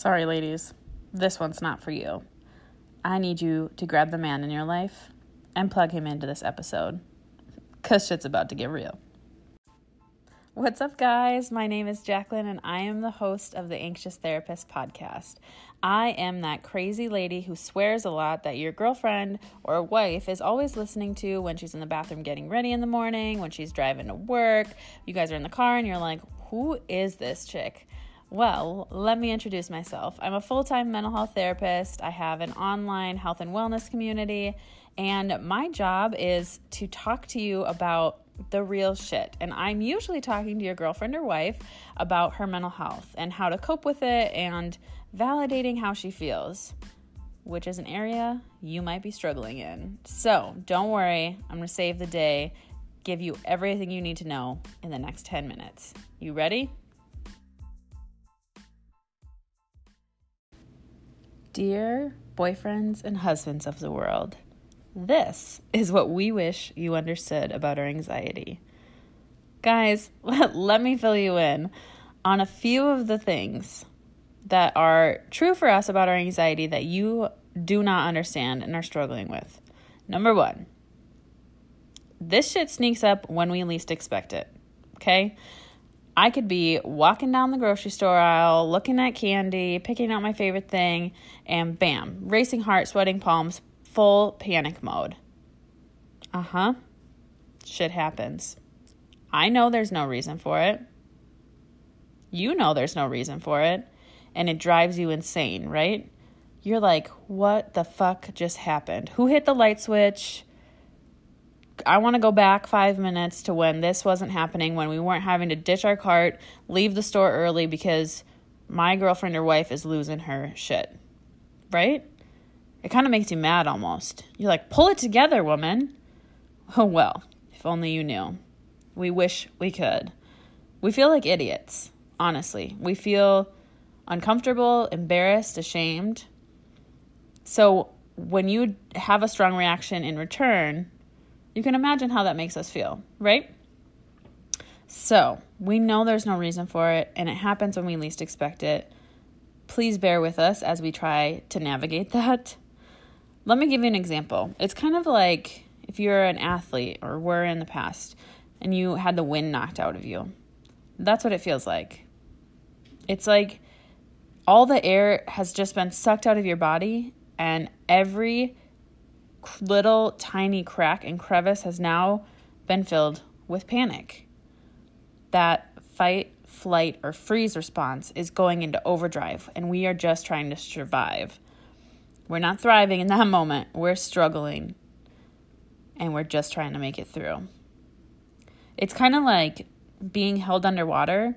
Sorry, ladies, this one's not for you. I need you to grab the man in your life and plug him into this episode, because shit's about to get real. What's up, guys? My name is Jacqueline, and I am the host of the Anxious Therapist podcast. I am that crazy lady who swears a lot that your girlfriend or wife is always listening to when she's in the bathroom getting ready in the morning, when she's driving to work. You guys are in the car, and you're like, who is this chick? Well, let me introduce myself. I'm a full-time mental health therapist. I have an online health and wellness community, and my job is to talk to you about the real shit. And I'm usually talking to your girlfriend or wife about her mental health and how to cope with it and validating how she feels, which is an area you might be struggling in. So don't worry, I'm going to save the day, give you everything you need to know in the next 10 minutes. You ready? Dear boyfriends and husbands of the world, this is what we wish you understood about our anxiety. Guys, let me fill you in on a few of the things that are true for us about our anxiety that you do not understand and are struggling with. Number one, this shit sneaks up when we least expect it, okay? I could be walking down the grocery store aisle, looking at candy, picking out my favorite thing, and bam, racing heart, sweating palms, full panic mode. Shit happens. I know there's no reason for it. You know there's no reason for it. And it drives you insane, right? You're like, what the fuck just happened? Who hit the light switch? I want to go back 5 minutes to when this wasn't happening, when we weren't having to ditch our cart, leave the store early because my girlfriend or wife is losing her shit, right? It kind of makes you mad almost. You're like, pull it together, woman. Oh, well, if only you knew. We wish we could. We feel like idiots, honestly. We feel uncomfortable, embarrassed, ashamed. So when you have a strong reaction in return, you can imagine how that makes us feel, right? So we know there's no reason for it, and it happens when we least expect it. Please bear with us as we try to navigate that. Let me give you an example. It's kind of like if you're an athlete or were in the past and you had the wind knocked out of you. That's what it feels like. It's like all the air has just been sucked out of your body, and every little tiny crack and crevice has now been filled with panic. That fight, flight, or freeze response is going into overdrive, and we are just trying to survive. We're not thriving in that moment. We're struggling, and we're just trying to make it through. It's kind of like being held underwater,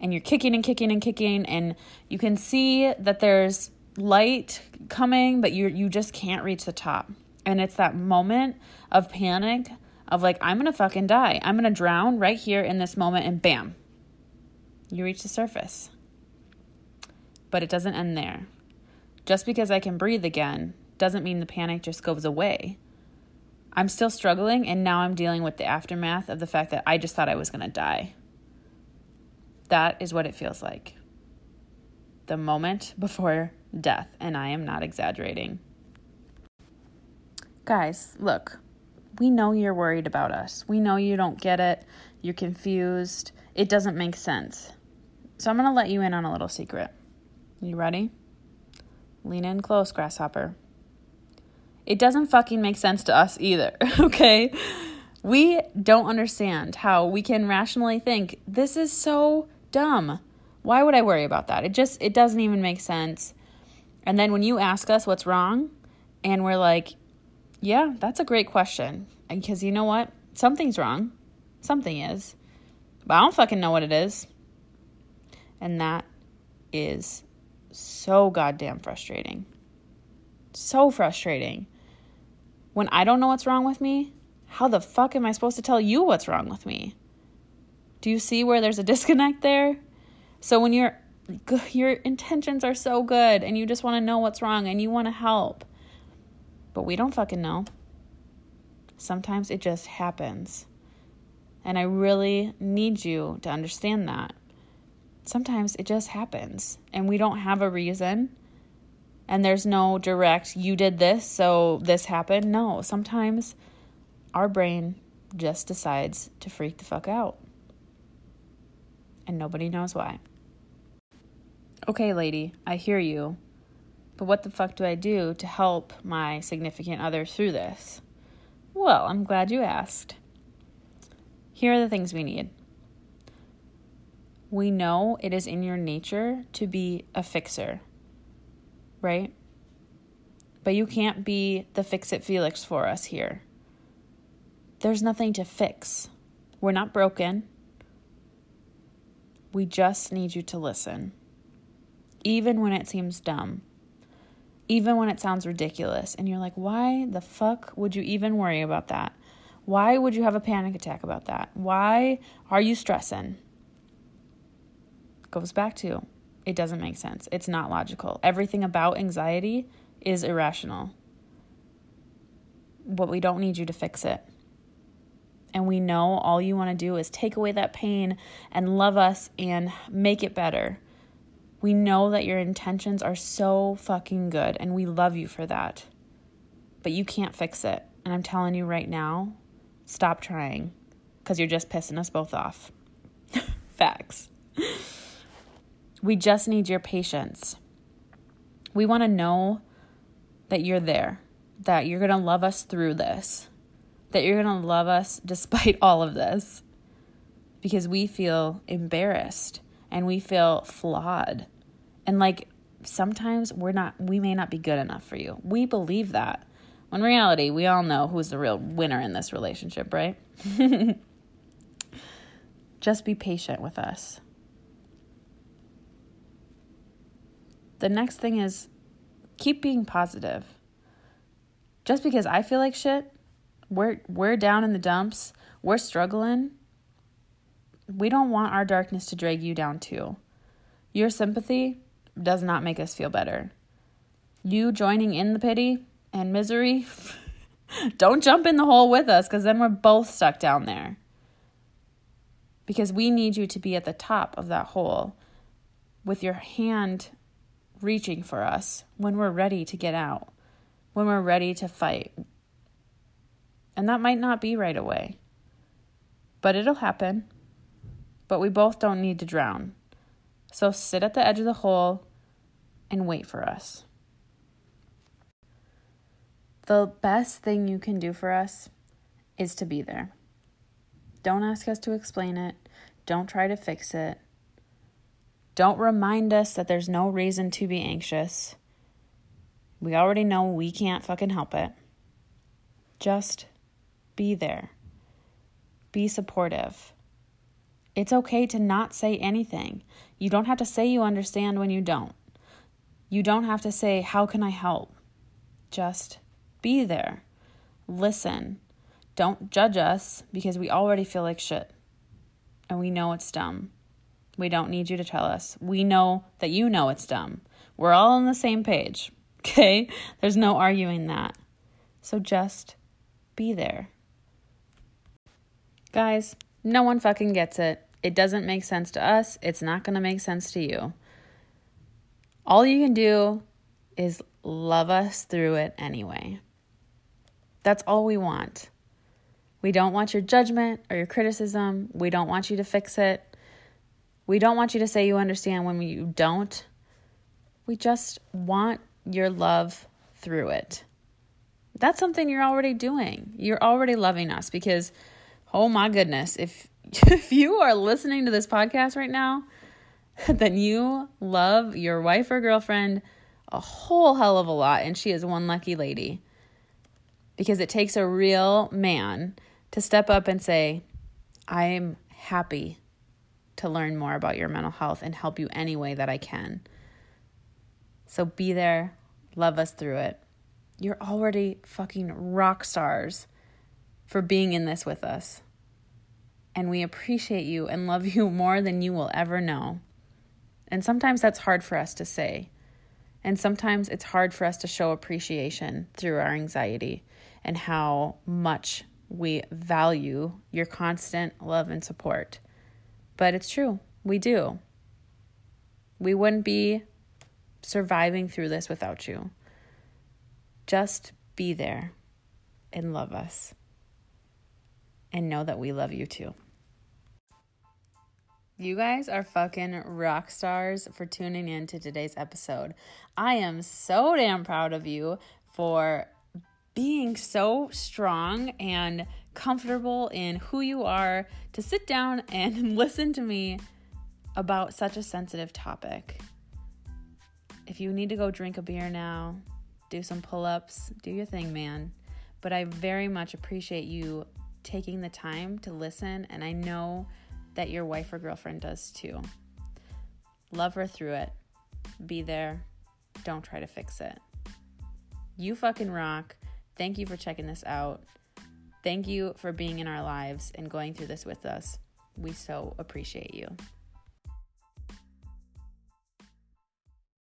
and you're kicking and kicking and kicking, and you can see that there's light coming, but you just can't reach the top. And it's that moment of panic of like, I'm going to fucking die. I'm going to drown right here in this moment, and bam, you reach the surface. But it doesn't end there. Just because I can breathe again doesn't mean the panic just goes away. I'm still struggling, and now I'm dealing with the aftermath of the fact that I just thought I was going to die. That is what it feels like. The moment before death, and I am not exaggerating. Guys, look, we know you're worried about us. We know you don't get it. You're confused. It doesn't make sense. So I'm going to let you in on a little secret. You ready? Lean in close, grasshopper. It doesn't fucking make sense to us either, okay? We don't understand how we can rationally think, this is so dumb. Why would I worry about that? It doesn't even make sense. And then when you ask us what's wrong, and we're like, yeah, that's a great question. Because you know what? Something's wrong. Something is. But I don't fucking know what it is. And that is so goddamn frustrating. So frustrating. When I don't know what's wrong with me, how the fuck am I supposed to tell you what's wrong with me? Do you see where there's a disconnect there? So when your intentions are so good and you just want to know what's wrong and you want to help, but we don't fucking know. Sometimes it just happens. And I really need you to understand that. sometimes it just happens and we don't have a reason. And there's no direct, you did this, so this happened. No, sometimes our brain just decides to freak the fuck out. And nobody knows why. Okay, lady, I hear you. But what the fuck do I do to help my significant other through this? Well, I'm glad you asked. Here are the things we need. We know it is in your nature to be a fixer, right? But you can't be the fix-it Felix for us here. There's nothing to fix. We're not broken. We just need you to listen. Even when it seems dumb. Even when it sounds ridiculous. And you're like, why the fuck would you even worry about that? Why would you have a panic attack about that? Why are you stressing? Goes back to, it doesn't make sense. It's not logical. Everything about anxiety is irrational. But we don't need you to fix it. And we know all you want to do is take away that pain and love us and make it better. We know that your intentions are so fucking good and we love you for that. But you can't fix it. And I'm telling you right now, stop trying because you're just pissing us both off. Facts. We just need your patience. We want to know that you're there, that you're going to love us through this, that you're going to love us despite all of this, because we feel embarrassed and we feel flawed. And like sometimes we may not be good enough for you. We believe that. When in reality, we all know who's the real winner in this relationship, right? Just be patient with us. The next thing is keep being positive. Just because I feel like shit, we're down in the dumps, we're struggling, we don't want our darkness to drag you down too. Your sympathy does not make us feel better. You joining in the pity and misery, don't jump in the hole with us because then we're both stuck down there. Because we need you to be at the top of that hole with your hand reaching for us when we're ready to get out, when we're ready to fight. And that might not be right away, but it'll happen. But we both don't need to drown. So sit at the edge of the hole and wait for us. The best thing you can do for us is to be there. Don't ask us to explain it. Don't try to fix it. Don't remind us that there's no reason to be anxious. We already know we can't fucking help it. Just be there. Be supportive. It's okay to not say anything. You don't have to say you understand when you don't. You don't have to say, how can I help? Just be there. Listen. Don't judge us because we already feel like shit. And we know it's dumb. We don't need you to tell us. We know that you know it's dumb. We're all on the same page, okay? There's no arguing that. So just be there. Guys, no one fucking gets it. It doesn't make sense to us. It's not going to make sense to you. All you can do is love us through it anyway. That's all we want. We don't want your judgment or your criticism. We don't want you to fix it. We don't want you to say you understand when you don't. We just want your love through it. That's something you're already doing. You're already loving us because, oh my goodness, if you are listening to this podcast right now, then you love your wife or girlfriend a whole hell of a lot, and she is one lucky lady. Because it takes a real man to step up and say, I'm happy to learn more about your mental health and help you any way that I can. So be there. Love us through it. You're already fucking rock stars for being in this with us. And we appreciate you and love you more than you will ever know. And sometimes that's hard for us to say. And sometimes it's hard for us to show appreciation through our anxiety and how much we value your constant love and support. But it's true. We do. We wouldn't be surviving through this without you. Just be there and love us. And know that we love you too. You guys are fucking rock stars for tuning in to today's episode. I am so damn proud of you for being so strong and comfortable in who you are to sit down and listen to me about such a sensitive topic. If you need to go drink a beer now, do some pull-ups, do your thing, man. But I very much appreciate you taking the time to listen, and I know that your wife or girlfriend does too. Love her through it. Be there. Don't try to fix it. You fucking rock. Thank you for checking this out. Thank you for being in our lives and going through this with us. We so appreciate you.